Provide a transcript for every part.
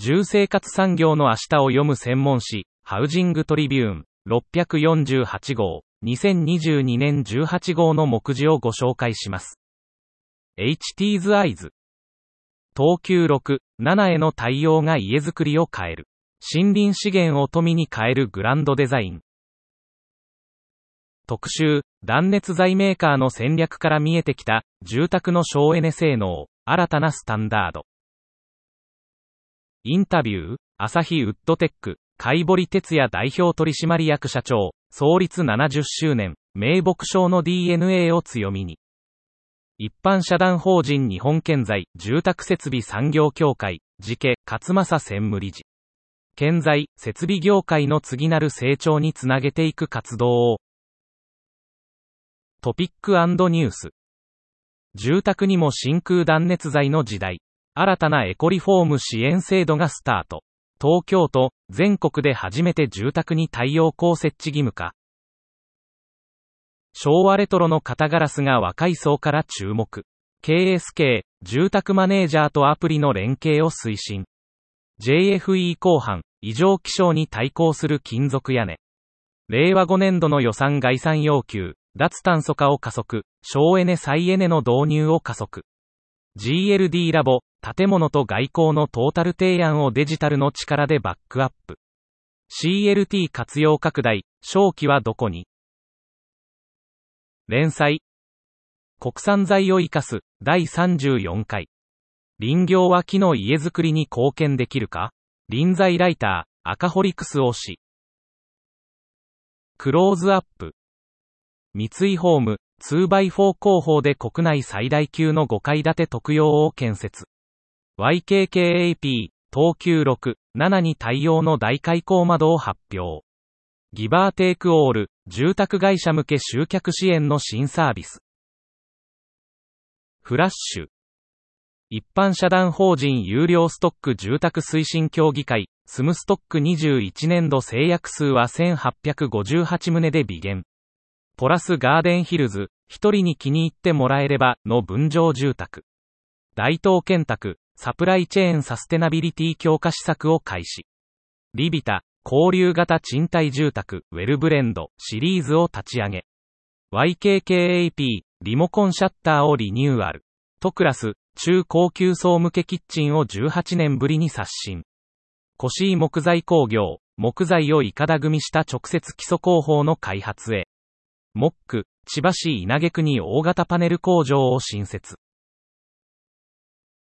住生活産業の明日を読む専門誌、ハウジングトリビューン648号、2022年18号の目次をご紹介します。HT's Eyes。等級 6、7 への対応が家づくりを変える。森林資源を富に変えるグランドデザイン。特集、断熱材メーカーの戦略から見えてきた、住宅の省エネ性能、新たなスタンダード。インタビュー、アサヒウッドテック、貝堀哲也代表取締役社長、創立70周年、名木賞の DNA を強みに。一般社団法人日本建材、住宅設備産業協会、次家、勝正専務理事。建材、設備業界の次なる成長につなげていく活動を。トピック&ニュース。住宅にも真空断熱材の時代。新たなエコリフォーム支援制度がスタート。東京都、全国で初めて住宅に太陽光設置義務化。昭和レトロの型ガラスが若い層から注目。KSK、住宅マネージャーとアプリの連携を推進。JFE 後半、異常気象に対抗する金属屋根。令和5年度の予算概算要求、脱炭素化を加速、省エネ再エネの導入を加速。GLD ラボ、建物と外交のトータル提案をデジタルの力でバックアップ。CLT 活用拡大、商機はどこに？連載。国産材を生かす、第34回。林業は木の家づくりに貢献できるか？林材ライター、赤堀クス推し。クローズアップ。三井ホーム。2×4 工法で国内最大級の5階建て特養を建設。YKKAP、等級 6、7 に対応の大開口窓を発表。ギバーテイクオール、住宅会社向け集客支援の新サービス。フラッシュ。一般社団法人有料ストック住宅推進協議会、スムストック21年度制約数は1858棟で微減。ポラスガーデンヒルズ、一人に気に入ってもらえれば、の分譲住宅。大東建託、サプライチェーンサステナビリティ強化施策を開始。リビタ、交流型賃貸住宅、ウェルブレンド、シリーズを立ち上げ。YKKAP、リモコンシャッターをリニューアル。トクラス、中高級層向けキッチンを18年ぶりに刷新。コシイ木材工業、木材をいかだ組みした直接基礎工法の開発へ。モック、千葉市稲毛区に大型パネル工場を新設。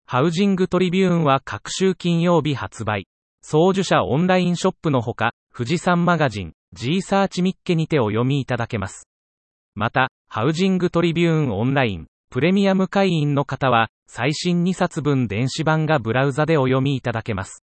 ハウジングトリビューンは各週金曜日発売。送受者オンラインショップのほか、富士山マガジン、G サーチミッケにてお読みいただけます。また、ハウジングトリビューンオンライン、プレミアム会員の方は、最新2冊分電子版がブラウザでお読みいただけます。